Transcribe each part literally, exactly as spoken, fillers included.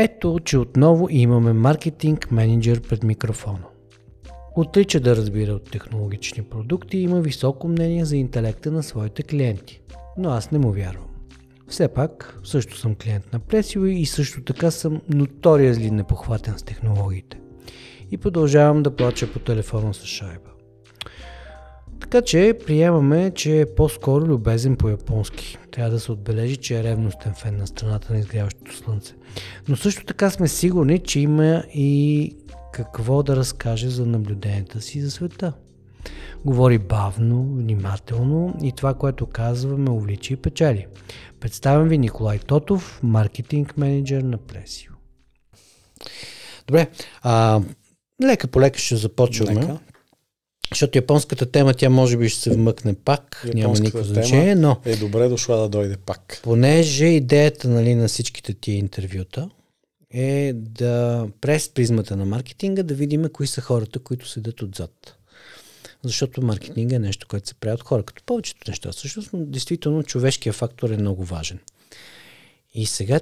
Ето, че отново имаме маркетинг менеджер пред микрофона. Отрича да разбира от технологични продукти и има високо мнение за интелекта на своите клиенти. Но аз не му вярвам. Все пак, също съм клиент на Plesio и също така съм ноториазли непохватен с технологиите. И продължавам да плача по телефона с шайба. Така че приемаме, че е по-скоро любезен по-японски. Трябва да се отбележи, че е ревностен фен на страната на изгряващото слънце. Но също така сме сигурни, че има и какво да разкаже за наблюденията си за света. Говори бавно, внимателно и това, което казваме, увлича и печали. Представям ви Николай Тотов, маркетинг менеджер на Plesio. Добре, а, лека полека ще започваме. Лека. Защото японската тема, тя може би ще се вмъкне пак, японската няма никакво значение, но е добре дошла да дойде пак. Понеже идеята, нали, на всичките тия интервюта е да през призмата на маркетинга да видим кои са хората, които седят отзад. Защото маркетинга е нещо, което се прави от хора, като повечето неща. Всъщност, действително, човешкият фактор е много важен. И сега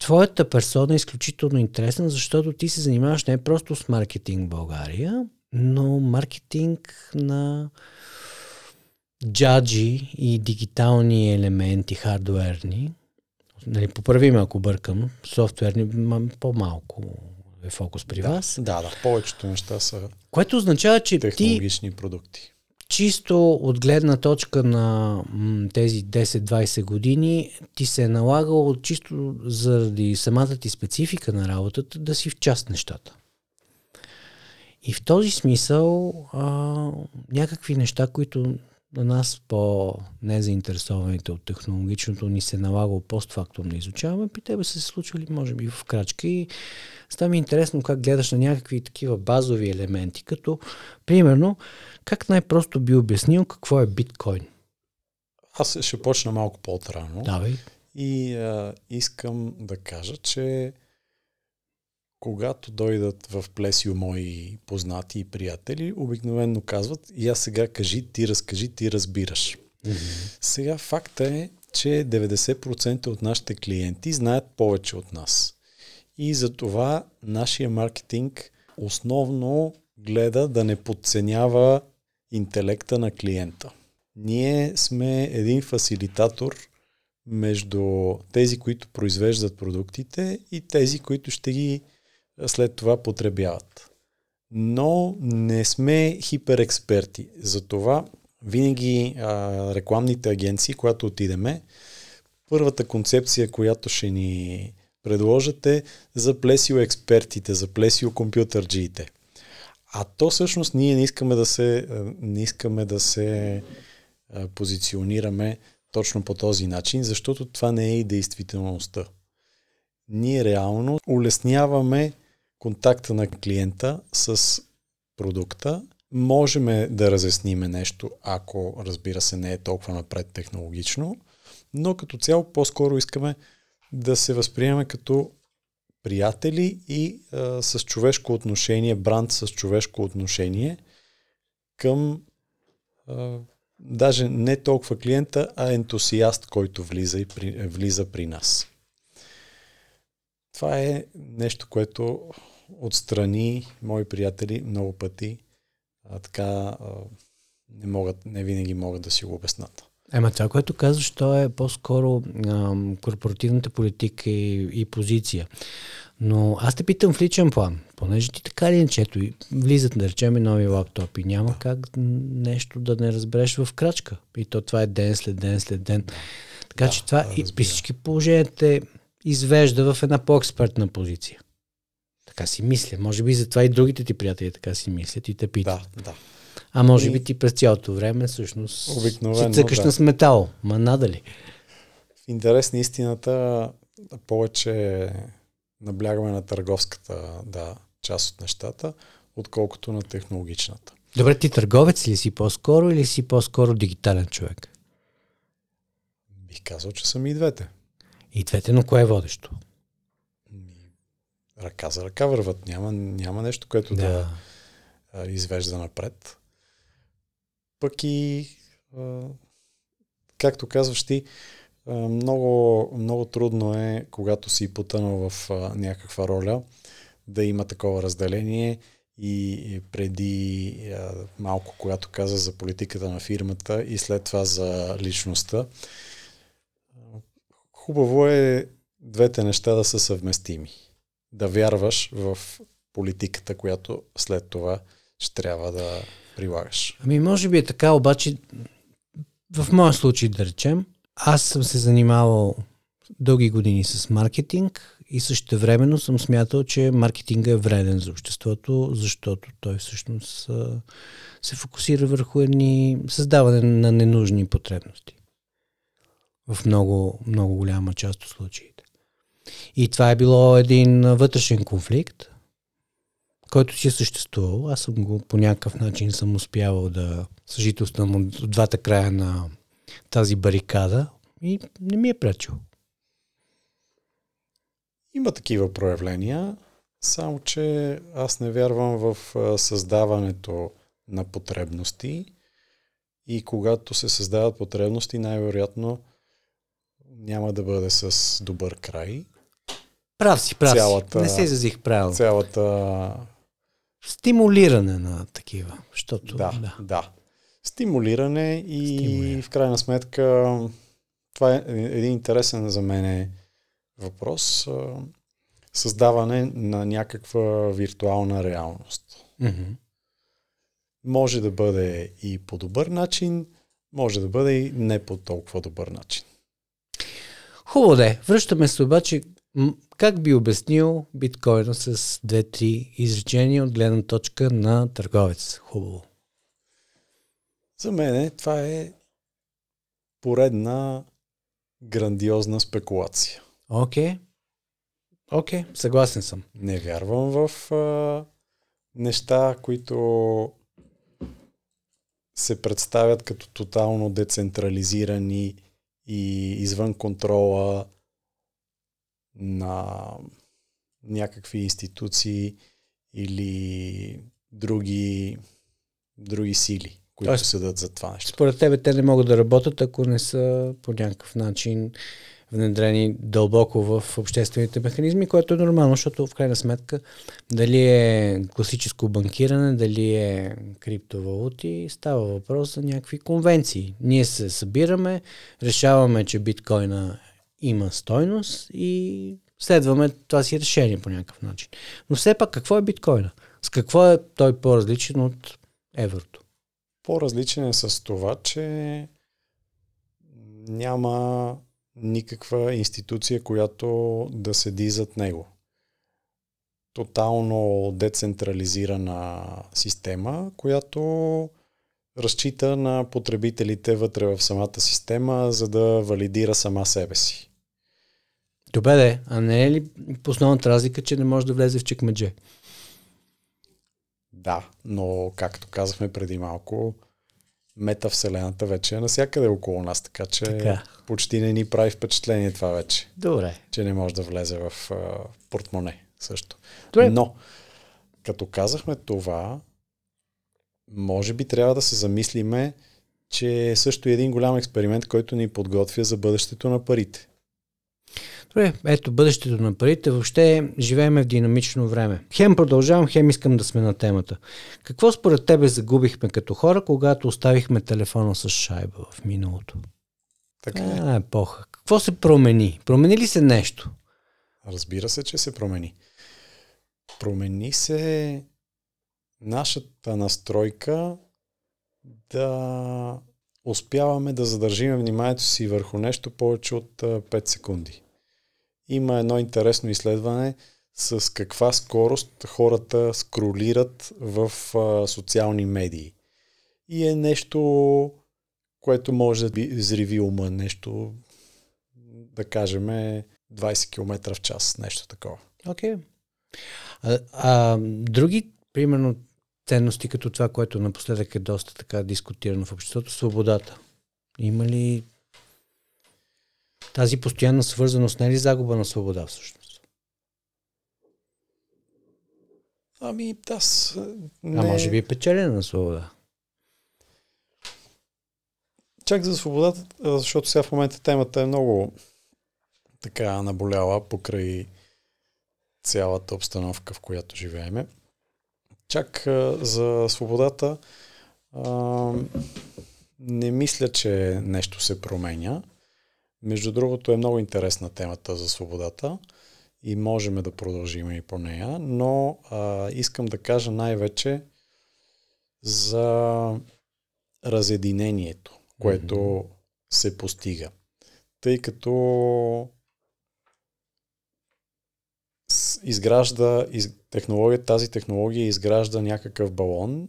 твоята персона е изключително интересна, защото ти се занимаваш не просто с маркетинг в България, но маркетинг на джаджи и дигитални елементи, хардуерни. Нали, поправи ме, ако бъркам. Софтуерни по-малко е фокус при да, вас. Да, да, повечето неща са, което означава, че технологични ти, продукти. Чисто от гледна точка на м, тези десет-двайсет години ти се е налагало чисто заради самата ти специфика на работата да си в част нещата. И в този смисъл а, някакви неща, които на нас по-незаинтересованите от технологичното ни се налагало постфактум да изучаваме, при тебе се случвали може би в крачки. И става ми интересно как гледаш на някакви такива базови елементи, като примерно как най-просто би обяснил какво е биткоин? Аз ще почна малко по-отрано. Давай. И а, искам да кажа, че когато дойдат в Plesio мои познати и приятели, обикновено казват: "Я сега кажи, ти разкажи, ти разбираш." Mm-hmm. Сега факта е, че деветдесет процента от нашите клиенти знаят повече от нас. И затова нашия маркетинг основно гледа да не подценява интелекта на клиента. Ние сме един фасилитатор между тези, които произвеждат продуктите и тези, които ще ги след това потребяват. Но не сме хиперексперти. Затова винаги а, рекламните агенции, когато отидеме, първата концепция, която ще ни предложат, е за Plesio експертите, за Plesio компютърджиите. А то всъщност ние не искаме да се, не искаме да се а, позиционираме точно по този начин, защото това не е и действителността. Ние реално улесняваме контакта на клиента с продукта. Можеме да разясниме нещо, ако разбира се не е толкова напред технологично, но като цяло по-скоро искаме да се възприемаме като приятели и а, с човешко отношение, бранд с човешко отношение към а, даже не толкова клиента, а ентусиаст, който влиза, и при, влиза при нас. Това е нещо, което отстрани мои приятели много пъти, а така а, не могат, не винаги могат да си го обяснат. Ема това, което казваш, то е по-скоро а, корпоративната политика и, и позиция. Но аз те питам в личен план, понеже ти така ли нечето влизат, да речем, и нови лаптопи, няма да. как нещо да не разбереш в крачка. И то това е ден след ден след ден. Така да, че това да, и при всички положения те извежда в една по-експертна позиция. Така си мисля. Може би затова и другите ти приятели така си мислят и те питат. Да, да. А може и... би ти през цялото време всъщност обикновено, си цъкаш да. на сметало. Ма надали. В интерес на истината повече наблягаме на търговската да, част от нещата, отколкото на технологичната. Добре, ти търговец ли си по-скоро или си по-скоро дигитален човек? Бих казал, че съм и двете. И двете, но кое е водещо? Ръка за ръка върват. Няма, няма нещо, което да, да а, извежда напред. Пък и а, както казваш ти, Много, много трудно е, когато си потънал в някаква роля, да има такова разделение. И преди малко, когато каза за политиката на фирмата и след това за личността, хубаво е двете неща да са съвместими. Да вярваш в политиката, която след това ще трябва да прилагаш. Ами може би е така, обаче в моя случай да речем, аз съм се занимавал дълги години с маркетинг и същевременно съм смятал, че маркетинга е вреден за обществото, защото той всъщност се фокусира върху едни създаване на ненужни потребности. В много, много голяма част от случаите. И това е било един вътрешен конфликт, който си е съществувал. Аз съм го по някакъв начин съм успявал да съжителствам от двата края на тази барикада и не ми е пречил. Има такива проявления, само че аз не вярвам в създаването на потребности и когато се създават потребности, най-вероятно няма да бъде с добър край. Прав си, прав цялата, си. Не се изразих правилно. Цялата... Стимулиране на такива. Защото... Да, да, да. Стимулиране и Стимулиране. В крайна сметка това е един интересен за мен въпрос. Създаване на някаква виртуална реалност. Mm-hmm. Може да бъде и по добър начин, може да бъде и не по толкова добър начин. Хубаво да е. Връщаме се обаче. Как би обяснил биткоина с две-три изречения от гледна точка на търговец? Хубаво. За мен това е поредна грандиозна спекулация. Окей. Okay. Окей, okay. Съгласен съм. Не вярвам в а, неща, които се представят като тотално децентрализирани и извън контрола на някакви институции или други, други сили, които Тоест, седат за това нещо. Според тебе те не могат да работят, ако не са по някакъв начин внедрени дълбоко в обществените механизми, което е нормално, защото в крайна сметка дали е класическо банкиране, дали е криптовалути, става въпрос за някакви конвенции. Ние се събираме, решаваме, че биткоина има стойност и следваме това си решение по някакъв начин. Но все пак какво е биткоина? С какво е той по-различен от еврото? По-различен е с това, че няма никаква институция, която да седи зад него. Тотално децентрализирана система, която разчита на потребителите вътре в самата система, за да валидира сама себе си. Добре де, а не е ли основната разлика, че не може да влезе в чекмедже? Да, но както казахме преди малко, метавселената вече е навсякъде около нас, така че така. Почти не ни прави впечатление това вече. Добре. Че не може да влезе в uh, портмоне също. Добре. Но, като казахме това, може би трябва да се замислиме, че също е един голям експеримент, който ни подготвя за бъдещето на парите. Добре, ето бъдещето на парите. Въобще живеем в динамично време. Хем продължавам, хем искам да сме на темата. Какво според тебе загубихме като хора, когато оставихме телефона с шайба в миналото? Така е. А, епоха. Какво се промени? Промени ли се нещо? Разбира се, че се промени. Промени се нашата настройка да успяваме да задържим вниманието си върху нещо повече от пет секунди. Има едно интересно изследване с каква скорост хората скролират в а, социални медии. И е нещо, което може да би взриви ума, нещо, да кажем, двайсет километра в час, нещо такова. Окей. Okay. А, а други, примерно, ценности като това, което напоследък е доста така дискутирано в обществото, свободата. Има ли тази постоянна свързаност, не е ли загуба на свобода всъщност? Ами аз... Не... А може би е печелена на свобода. чак за свободата, защото сега в момента темата е много така наболяла покрай цялата обстановка, в която живееме. Чак за свободата а, не мисля, че нещо се променя. Между другото е много интересна темата за свободата и можем да продължим и по нея, но а, искам да кажа най-вече за разединението, което mm-hmm. се постига. Тъй като изгражда из, технология, тази технология изгражда някакъв балон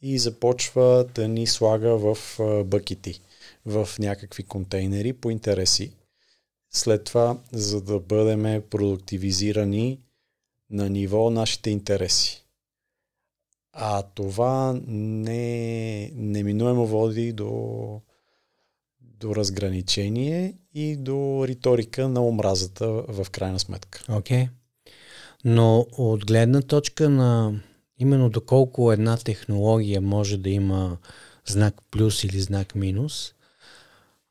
и започва да ни слага в бъкети, в някакви контейнери по интереси. След това, за да бъдем продуктивизирани на ниво нашите интереси. А това не, неминуемо води до, до разграничение и до риторика на омразата в крайна сметка. Окей. Okay. Но от гледна точка на именно доколко една технология може да има знак плюс или знак минус,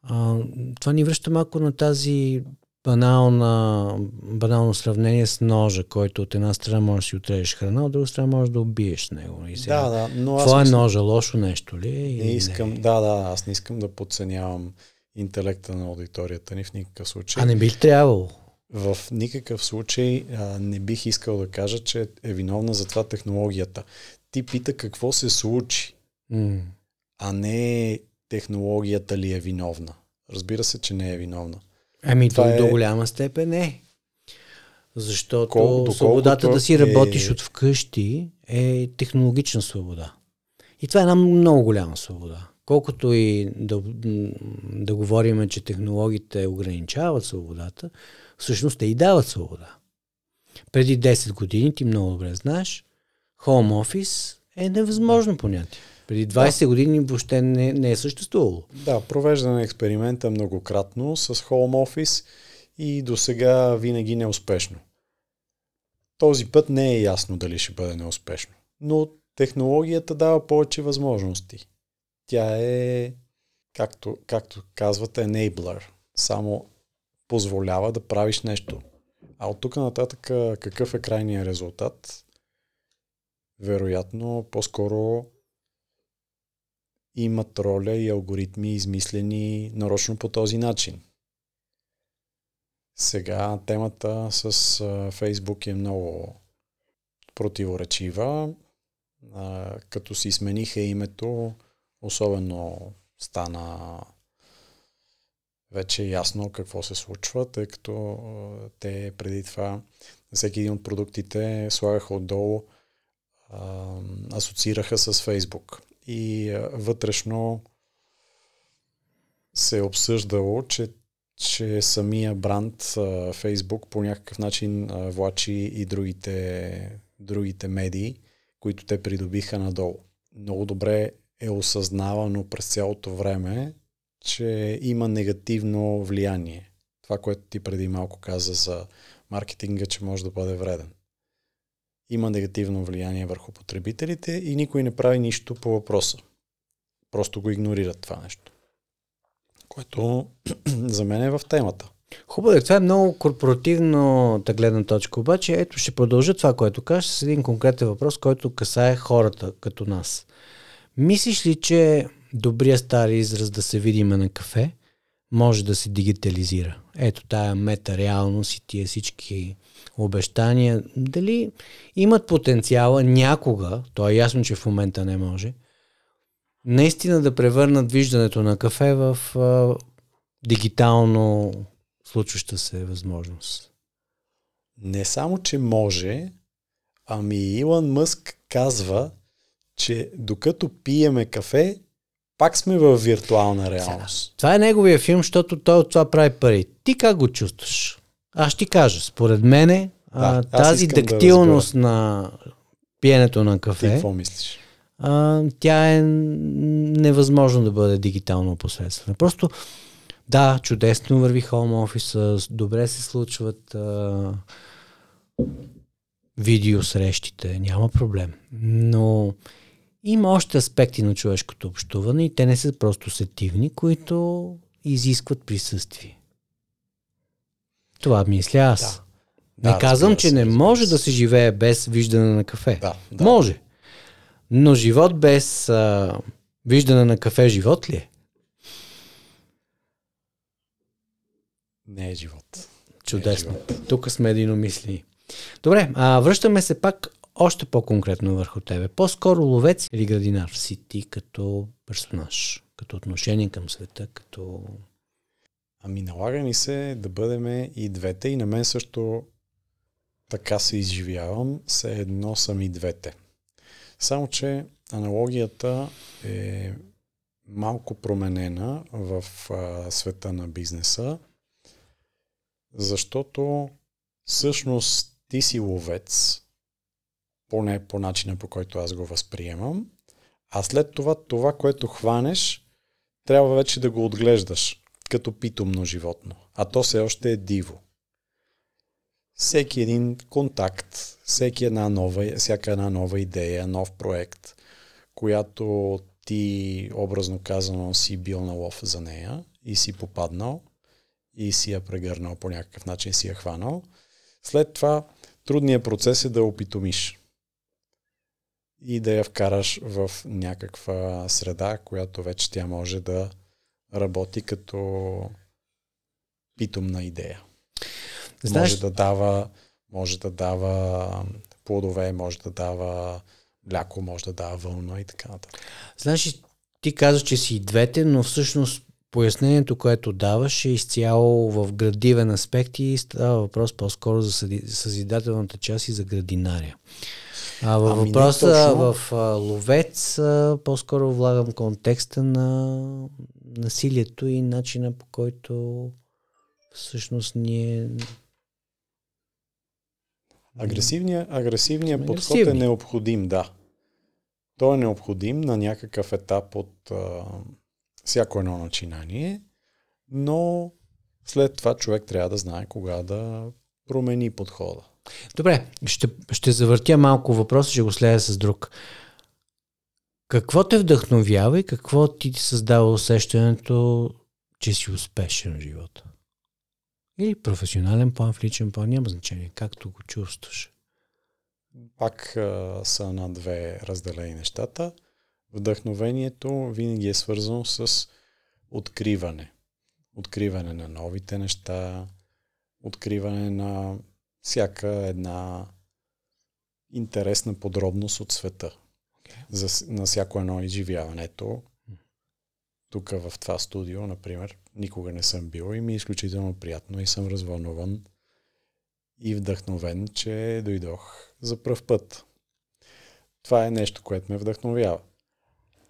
а, това ни връща малко на тази банална, банално сравнение с ножа, който от една страна можеш да си отрежеш храна, от друга страна можеш да убиеш него. И сега, да, да, но това аз е мисля... ножа, лошо нещо ли? Не искам, не? Да, да, аз не искам да подценявам интелекта на аудиторията ни в никакъв случай. А не би трябвало. В никакъв случай а, не бих искал да кажа, че е виновна за това технологията. Ти пита какво се случи, mm. а не технологията ли е виновна. Разбира се, че не е виновна. Ами до, е... до голяма степен е. Защото Кол, свободата да си работиш е... от вкъщи е технологична свобода. И това е една много голяма свобода. Колкото и да, да говорим, че технологиите ограничават свободата, всъщност те и дават свобода. Преди десет години, ти много добре знаеш, home office е невъзможно понятие. Преди двайсет да. години въобще не, не е съществувало. Да, провеждаме експеримента многократно с home office и до сега винаги неуспешно. Този път не е ясно дали ще бъде неуспешно. Но технологията дава повече възможности. Тя е, както, както казвате, enabler. Само позволява да правиш нещо. А от тук нататък какъв е крайният резултат? Вероятно, по-скоро имат роля и алгоритми, измислени нарочно по този начин. Сега темата с Facebook е много противоречива. Като си смениха името, особено стана вече ясно какво се случва, тъй като те преди това всеки един от продуктите слагаха отдолу, а, асоциираха с Facebook. И вътрешно се е обсъждало, че, че самия бранд Facebook по някакъв начин влачи и другите, другите медии, които те придобиха надолу. Много добре е осъзнавано през цялото време, че има негативно влияние. Това, което ти преди малко каза за маркетинга, че може да бъде вреден. Има негативно влияние върху потребителите и никой не прави нищо по въпроса. Просто го игнорират това нещо. Което за мен е в темата. Хубаво е, това е много корпоративно гледна точка, обаче ето ще продължа това, което кажа с един конкретен въпрос, който касае хората като нас. Мислиш ли, че добрия стари израз да се видиме на кафе може да се дигитализира? Ето тая метареалност и тия всички обещания. Дали имат потенциала някога, то е ясно, че в момента не може, наистина да превърнат виждането на кафе в а, дигитално случваща се възможност? Не само, че може, ами Илон Мъск казва, че докато пиеме кафе, пак сме в виртуална реалност. Това е неговия филм, защото той от това прави пари. Ти как го чувстваш? Аз ти кажа, според мене да, тази дактилност да на пиенето на кафе, ти какво мислиш? А, тя е невъзможно да бъде дигитално посредствена. Просто да, чудесно върви home office, добре се случват а, видео срещите, няма проблем. Но Има още аспекти на човешкото общуване и те не са просто сетивни, които изискват присъствие. Това мисля аз. Да. Не да, казвам, че не може да се живее без виждане на кафе. Да, да. Може. Но живот без а, виждане на кафе живот ли е? Не е живот. Чудесно. Е живот. Тук сме единомислени. Добре, а връщаме се пак още по-конкретно върху тебе. По-скоро ловец или градинар си ти като персонаж, като отношение към света, като... Ами налага ни се да бъдем и двете, и на мен също така се изживявам, все едно съм и двете. Само че аналогията е малко променена в а, света на бизнеса, защото всъщност ти си ловец, поне по начина, по който аз го възприемам, а след това това, което хванеш, трябва вече да го отглеждаш като питомно животно, а то все още е диво. Всеки един контакт, всеки една нова, всяка една нова идея, нов проект, която ти, образно казано, си бил на лов за нея и си попаднал и си я прегърнал по някакъв начин, си я хванал. След това трудният процес е да опитомиш и да я вкараш в някаква среда, която вече тя може да работи като питомна идея. Знаеш... Може да дава, може да дава плодове, може да дава мляко, може да дава вълна и така нататък. Знаеш, ти казваш, че си и двете, но всъщност пояснението, което даваш, е изцяло в градивен аспект и става въпрос по-скоро за съзидателната част и за градинария. А във ами въпроса в ловец по-скоро влагам контекста на насилието и начина, по който всъщност ние... Агресивният агресивния подход е необходим, да. Той е необходим на някакъв етап от а, всяко едно начинание, но след това човек трябва да знае кога да промени подхода. Добре, ще, ще завъртя малко въпроса, ще го следя с друг. Какво те вдъхновява и какво ти създава усещането, че си успешен в живота? Или професионален план, в личен план, няма значение. Както го чувстваш? Пак а, са на две разделени нещата. Вдъхновението винаги е свързано с откриване. Откриване на новите неща, откриване на всяка една интересна подробност от света. Okay. За, на всяко едно изживяването. Тук в това студио, например, никога не съм бил и ми е изключително приятно и съм развълнуван и вдъхновен, че дойдох за пръв път. Това е нещо, което ме вдъхновява.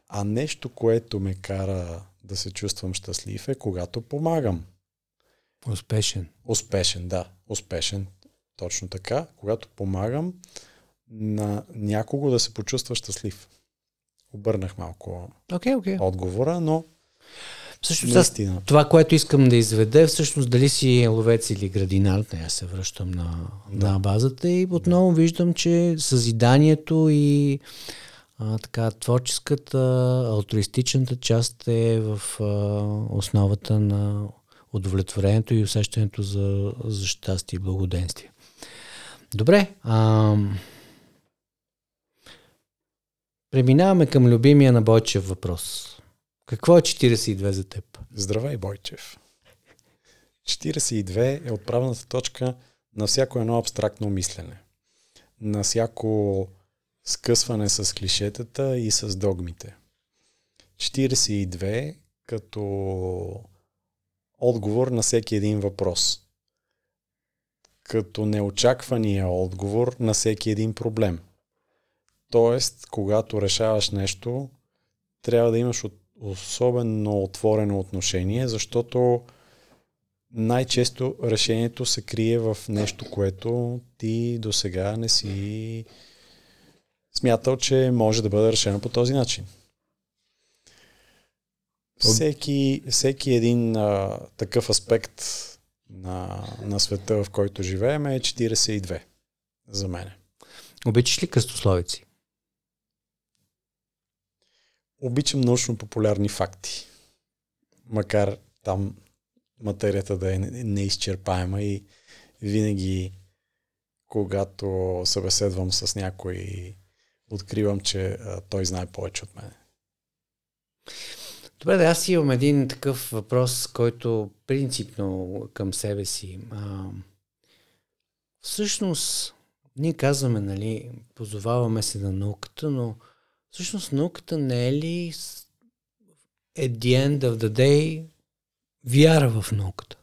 А нещо, което ме кара да се чувствам щастлив е, когато помагам. Успешен. Успешен, да. Успешен. Точно така. Когато помагам на някого да се почувства щастлив. Обърнах малко okay, okay. отговора, но всъщност, наистина. Това, което искам да изведе, всъщност дали си ловец или градинар, не, аз се връщам на, да. на базата и отново да. виждам, че съзиданието и а, така, творческата, алтруистичната част е в а, основата на удовлетворението и усещането за, за щастие и благоденствие. Добре, а... преминаваме към любимия на Бойчев въпрос. Какво е четиридесет и две за теб? Здравей, Бойчев. четиридесет и две е отправната точка на всяко едно абстрактно мислене. На всяко скъсване с клишетата и с догмите. четиридесет и две като отговор на всеки един въпрос. Като неочаквания отговор на всеки един проблем. Тоест, когато решаваш нещо, трябва да имаш особено отворено отношение, защото най-често решението се крие в нещо, което ти досега не си смятал, че може да бъде решено по този начин. Всеки, всеки един а, такъв аспект на, на света, в който живеем, е четиридесет и две за мене. Обичаш ли кръстословици? обичам научно-популярни факти. Макар там материята да е неизчерпаема и винаги, когато събеседвам с някой, откривам, че а, той знае повече от мен. Добре, да, аз имам един такъв въпрос, който принципно към себе си. А, всъщност, ние казваме, нали, позоваваме се на науката, но всъщност науката не е ли at the end of the day вяра в науката?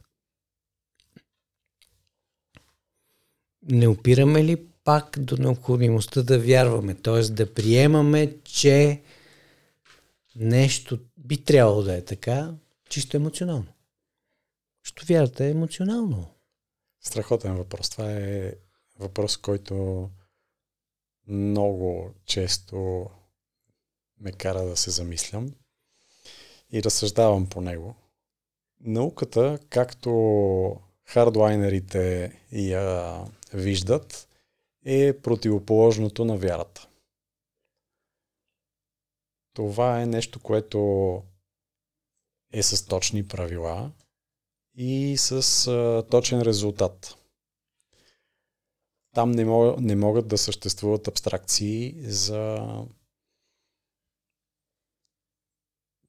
Не опираме ли пак до необходимостта да вярваме, т.е. да приемаме, че нещо би трябвало да е така, чисто емоционално? Защото вярата е емоционално. Страхотен въпрос. Това е въпрос, който много често ме кара да се замислям и разсъждавам по него. Науката, както хардлайнерите я виждат, е противоположното на вярата. Това е нещо, което е с точни правила и с а, точен резултат. Там не, мог, не могат да съществуват абстракции за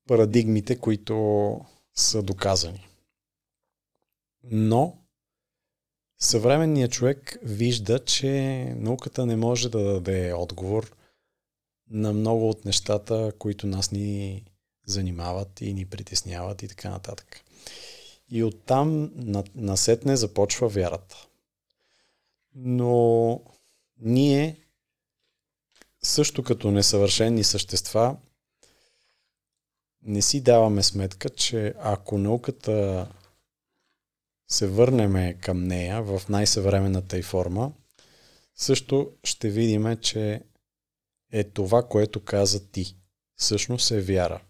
парадигмите, които са доказани. Но съвременният човек вижда, че науката не може да даде отговор на много от нещата, които нас ни занимават и ни притесняват и така нататък. И оттам насетне започва вярата. Но ние, също като несъвършени същества, не си даваме сметка, че ако науката се върнем към нея в най-съвременната й форма, също ще видим, че е това, което каза ти. Всъщност е вяра.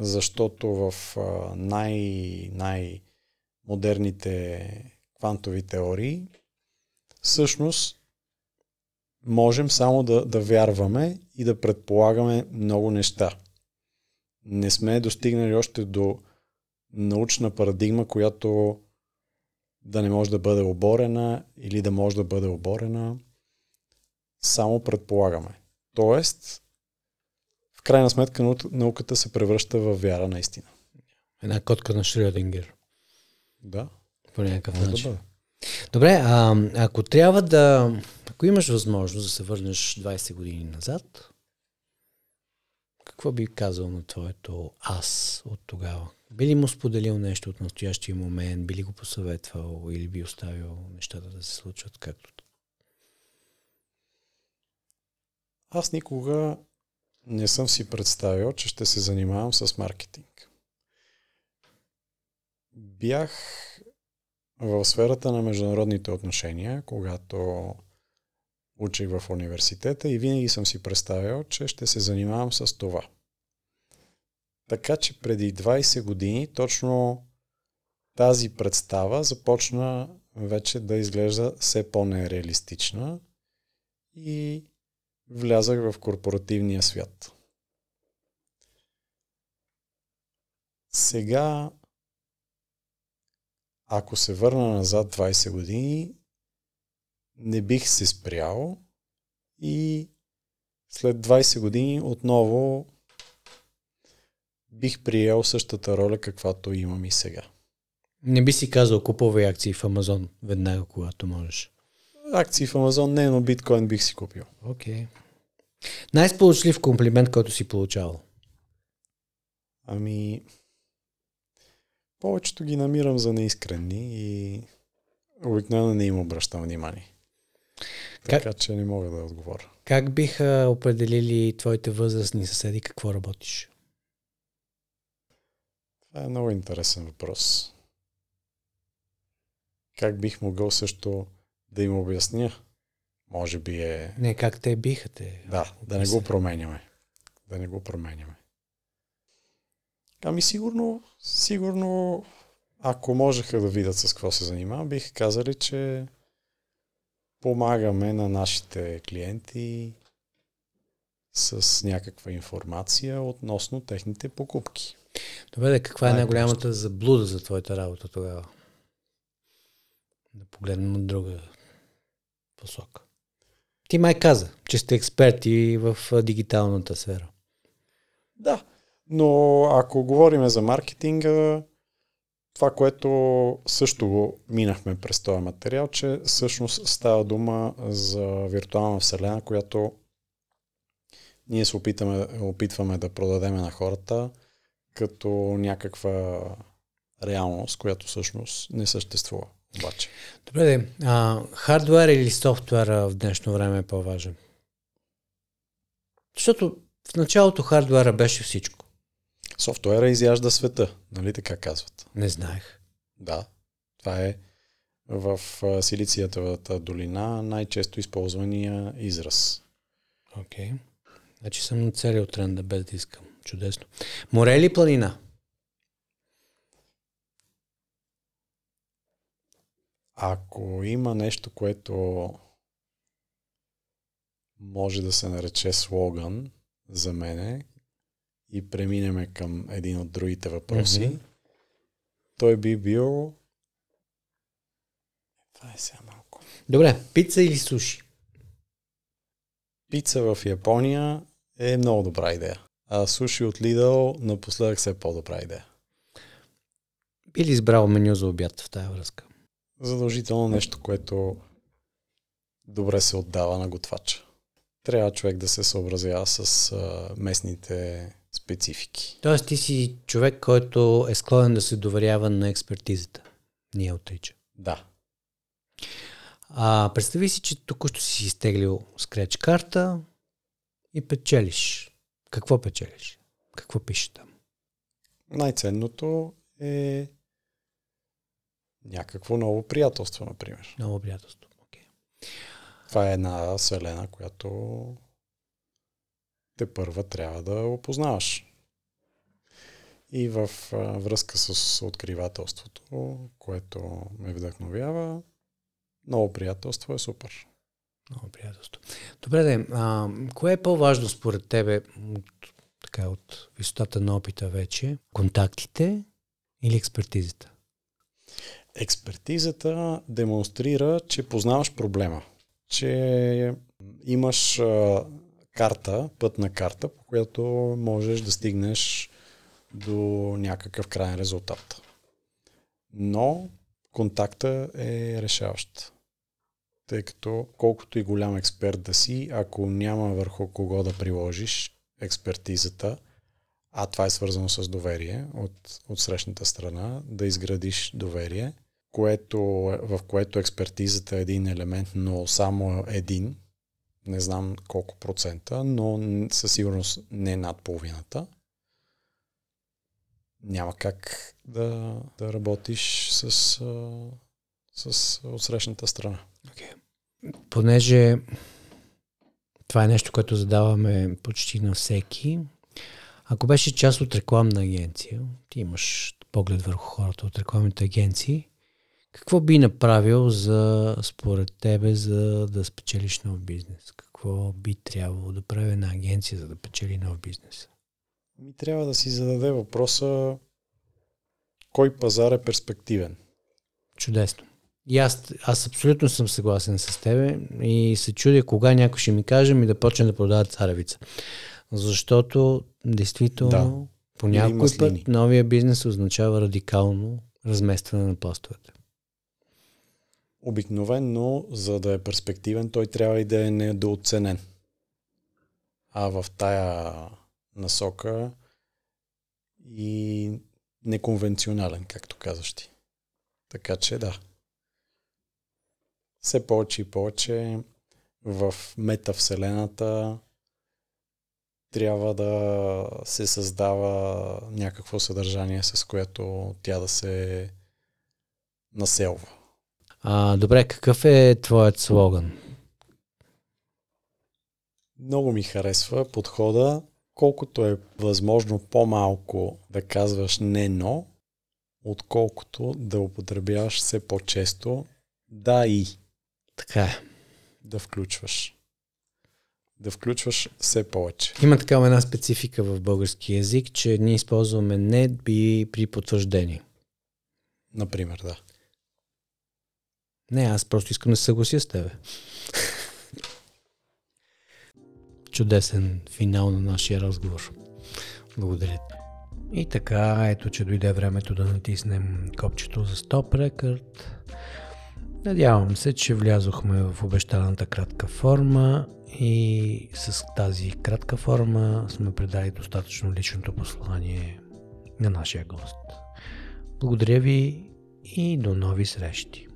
Защото в най- най-модерните квантови теории всъщност можем само да, да вярваме и да предполагаме много неща. Не сме достигнали още до научна парадигма, която да не може да бъде оборена или да може да бъде оборена. Само предполагаме. Тоест, в крайна сметка науката се превръща в вяра наистина. Една котка на Шрёдингер. Да. По някакъв начин. Да. Добре, а, ако трябва да... Ако имаш възможност да се върнеш двайсет години назад, какво би казал на твоето аз от тогава? Би ли му споделил нещо от настоящия момент? Би ли го посъветвал или би оставил нещата да се случват както? Аз никога не съм си представил, че ще се занимавам с маркетинг. Бях в сферата на международните отношения, когато учих в университета и винаги съм си представил, че ще се занимавам с това. Така че преди двайсет години точно тази представа започна вече да изглежда все по-нереалистична и влязах в корпоративния свят. Сега, ако се върна назад двайсет години, не бих се спрял и след двайсет години отново бих приел същата роля, каквато имам и сега. Не би си казал купувай акции в Амазон веднага, когато можеш? Акции в Амазон не, но биткоин бих си купил. Окей. Okay. Най-сполучлив комплимент, който си получавал? Ами, повечето ги намирам за неискрени и обикновено не им обръщам внимание. Така как... че не мога да отговоря. Как биха определили твоите възрастни съседи какво работиш? Това е много интересен въпрос. Как бих могъл също да им обясня? Може би е... Не, как те биха те. Да, обясня. да не го променяме. Да не го променяме. Ами сигурно, сигурно, ако можеха да видят с какво се занимавам, бих казали, че помагаме на нашите клиенти с някаква информация относно техните покупки. Добре, каква е най-голямата заблуда за твоята работа тогава? Да погледнем от друга посока. Ти май каза, че сте експерти в дигиталната сфера. Да, но ако говорим за маркетинга, това, което също го минахме през този материал, че всъщност става дума за виртуална вселена, която ние се опитаме, опитваме да продадем на хората като някаква реалност, която всъщност не съществува. Обаче. Добре, а, хардуер или софтуер в днешно време е по-важен? Защото в началото хардуера беше всичко. Софтуера изяжда света, нали така казват? Не знаех. Да, това е в Силициевата долина най-често използвания израз. Окей. Okay. Значи съм на целия тренда, без да искам. Чудесно. Море или планина? Ако има нещо, което може да се нарече слоган за мене и преминеме към един от другите въпроси, mm-hmm. той би бил... Това е сега малко. Добре, пица или суши? Пица в Япония е много добра идея. А суши от Lidl напоследък все е по-добра идея. Би ли избрал меню за обяд в тая връзка? Задължително нещо, което добре се отдава на готвача. Трябва човек да се съобразява с а, местните специфики. Тоест ти си човек, който е склонен да се доверява на експертизата. Ние отрича. Да. А, представи си, че току-що си изтеглил скреч карта и печелиш. Какво печелиш? Какво пише там? Най-ценното е някакво ново приятелство, например. Ново приятелство, окей. Okay. Това е една вселена, която те първа трябва да опознаваш. И в връзка с откривателството, което ме вдъхновява, ново приятелство е супер. Ново приятелство. Добре, де, а, кое е по-важно според тебе от, така, от висотата на опита вече? Контактите или експертизата? Експертизата демонстрира, че познаваш проблема, че имаш а, карта, пътна карта, по която можеш да стигнеш до някакъв крайен резултат. Но контакта е решаващ. Тъй като колкото и голям експерт да си, ако няма върху кого да приложиш експертизата, а това е свързано с доверие от, от срещната страна, да изградиш доверие, което, в което експертизата е един елемент, но само един, не знам колко процента, но със сигурност не над половината. Няма как да, да работиш с, с от срещната страна. Okay. Понеже това е нещо, което задаваме почти на всеки, ако беше част от рекламна агенция, ти имаш поглед върху хората от рекламните агенции, какво би направил за, според тебе, за да спечелиш нов бизнес? Какво би трябвало да прави една агенция, за да печели нов бизнес? Ми трябва да си зададе въпроса кой пазар е перспективен. Чудесно. И аз, аз абсолютно съм съгласен с тебе и се чудя кога някой ще ми каже и да почне да продава царевица. Защото действително да, по някой път новия бизнес означава радикално разместване на постовете. Обикновено, за да е перспективен, той трябва и да е недооценен. А в тая насока и неконвенционален, както казваш ти. Така че да. Все повече и повече в метавселената трябва да се създава някакво съдържание, с което тя да се населва. А, добре, какъв е твоят слоган? Много ми харесва подхода. Колкото е възможно по-малко да казваш не, но, отколкото да употребяваш все по-често да и. Така. Да включваш. да включваш все повече. Има такава една специфика в български език, че ние използваме не би при потвърждение. Например, да. Не, аз просто искам да се съглася с тебе. Чудесен финал на нашия разговор. Благодаря. И така, ето, че дойде времето да натиснем копчето за Stop Record. Надявам се, че влязохме в обещаната кратка форма и с тази кратка форма сме предали достатъчно личното послание на нашия гост. Благодаря ви и до нови срещи.